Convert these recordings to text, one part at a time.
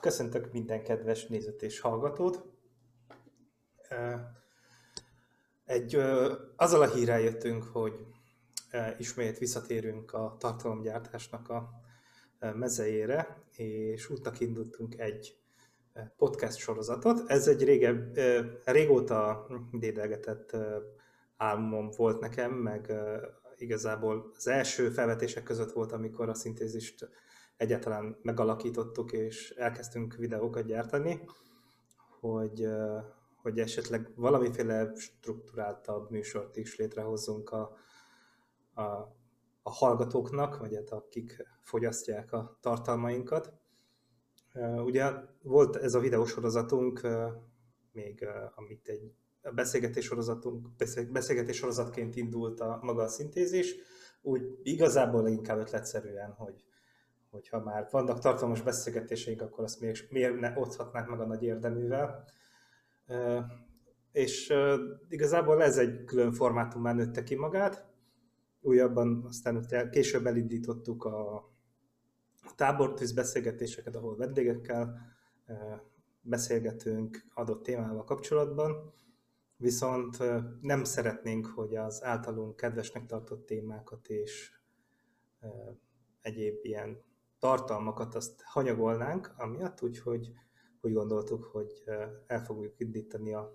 Köszöntök minden kedves nézőt és hallgatót. Azzal a hírrel jöttünk, hogy ismét visszatérünk a tartalomgyártásnak a mezejére, és útnak indultunk egy podcast sorozatot. Ez egy régóta dédelgetett álmom volt nekem, meg igazából az első felvetések között volt, amikor a szintézist egyáltalán megalakítottuk, és elkezdtünk videókat gyártani, hogy esetleg valamiféle strukturáltabb műsort is létrehozzunk a hallgatóknak, vagy hát akik fogyasztják a tartalmainkat. Ugye volt ez a videósorozatunk, még amit egy beszélgetés sorozatként indult a maga a szintézis, úgy igazából inkább ötletszerűen, hogyha már vannak tartalmas beszélgetéseink, akkor azt miért ne oszthatnánk meg a nagy érdeművel. És igazából ez egy külön formátumban nőtte ki magát. Újabban aztán később elindítottuk a tábortűz beszélgetéseket, ahol vendégekkel beszélgetünk adott témával kapcsolatban. Viszont nem szeretnénk, hogy az általunk kedvesnek tartott témákat és egyéb ilyen tartalmakat azt hanyagolnánk, amiatt úgyhogy úgy gondoltuk, hogy el fogjuk indítani a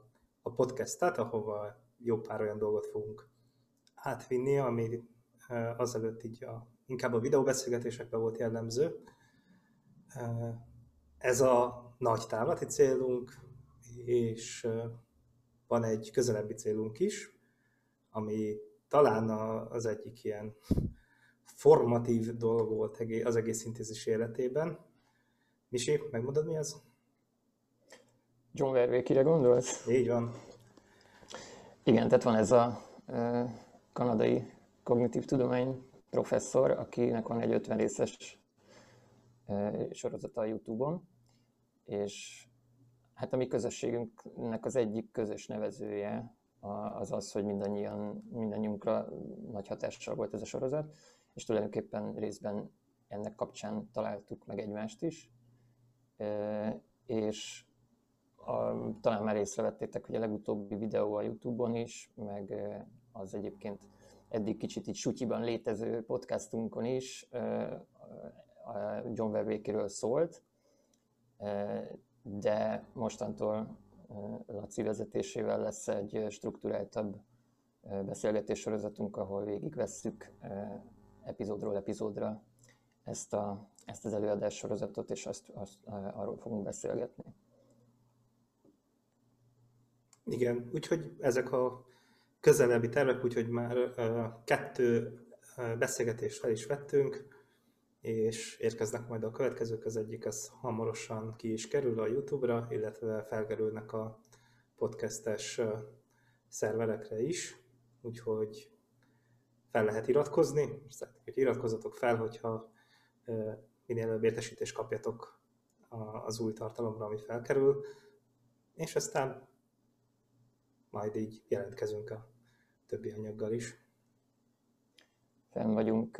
podcastet, ahova jó pár olyan dolgot fogunk átvinni, ami azelőtt így inkább a videóbeszélgetésekben volt jellemző. Ez a nagy távlati célunk, és van egy közelebbi célunk is, ami talán az egyik ilyen formatív dolog volt az egész szintézis életében. Misi, megmondod, mi az? John Vervaeke-re gondolsz? Így van. Igen, tehát van ez a kanadai kognitív tudomány professzor, akinek van egy 50 részes sorozata a YouTube-on, és hát a mi közösségünknek az egyik közös nevezője az az, hogy mindannyiunkra nagy hatással volt ez a sorozat, és tulajdonképpen részben ennek kapcsán találtuk meg egymást is, és talán már észrevettétek, hogy a legutóbbi videó a YouTube-on is, meg az egyébként eddig kicsit így sutyiban létező podcastunkon is John Vervaeke-ről szólt, de mostantól Laci vezetésével lesz egy strukturáltabb beszélgetéssorozatunk, ahol végigvesszük epizódról epizódra ezt az előadás sorozatot, és arról fogunk beszélgetni. Igen, úgyhogy ezek a közelebbi tervek, úgyhogy már 2 beszélgetést fel is vettünk, és érkeznek majd a következők. Az egyik, az hamarosan ki is kerül a YouTube-ra, illetve felkerülnek a podcastes szerverekre is, úgyhogy fel lehet iratkozni, hogy iratkozzatok fel, hogyha minél előbb értesítést kapjatok az új tartalomra, ami felkerül, és aztán majd így jelentkezünk a többi anyaggal is. Fenn vagyunk,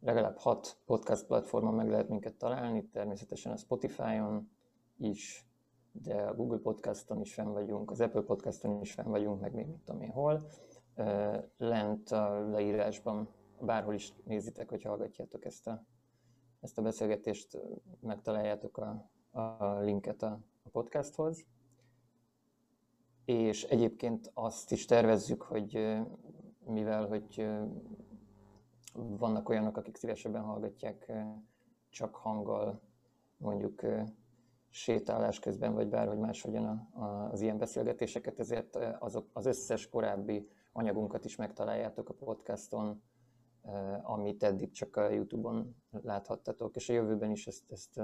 legalább 6 podcast platformon meg lehet minket találni, természetesen a Spotify-on is, de a Google Podcaston is fenn vagyunk, az Apple Podcaston is fenn vagyunk, meg még mit tudom én hol. Lent a leírásban, bárhol is nézitek, hogy hallgatjátok ezt a beszélgetést, megtaláljátok a linket a podcasthoz. És egyébként azt is tervezzük, hogy mivel hogy vannak olyanok, akik szívesebben hallgatják csak hanggal, mondjuk sétálás közben, vagy bárhogy máshogyan az ilyen beszélgetéseket, ezért azok az összes korábbi anyagunkat is megtaláljátok a podcaston, amit eddig csak a YouTube-on láthattatok, és a jövőben is ezt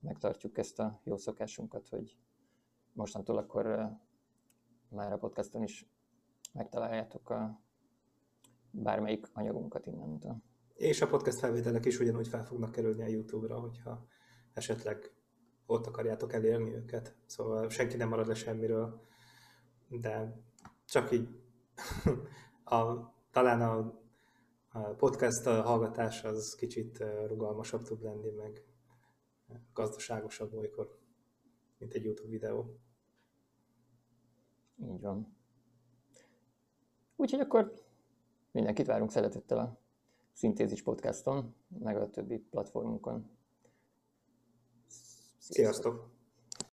megtartjuk, ezt a jó szokásunkat, hogy mostantól akkor már a podcaston is megtaláljátok a bármelyik anyagunkat innentől. És a podcast felvételek is ugyanúgy fel fognak kerülni a YouTube-ra, hogyha esetleg ott akarjátok elérni őket. Szóval senki nem marad le semmiről, de csak így talán a podcast hallgatás az kicsit rugalmasabb tud lenni, meg gazdaságosabb olykor, mint egy YouTube videó. Így van. Úgyhogy akkor mindenkit várunk szeretettel a Szintézis Podcaston, meg a többi platformunkon. Sziasztok!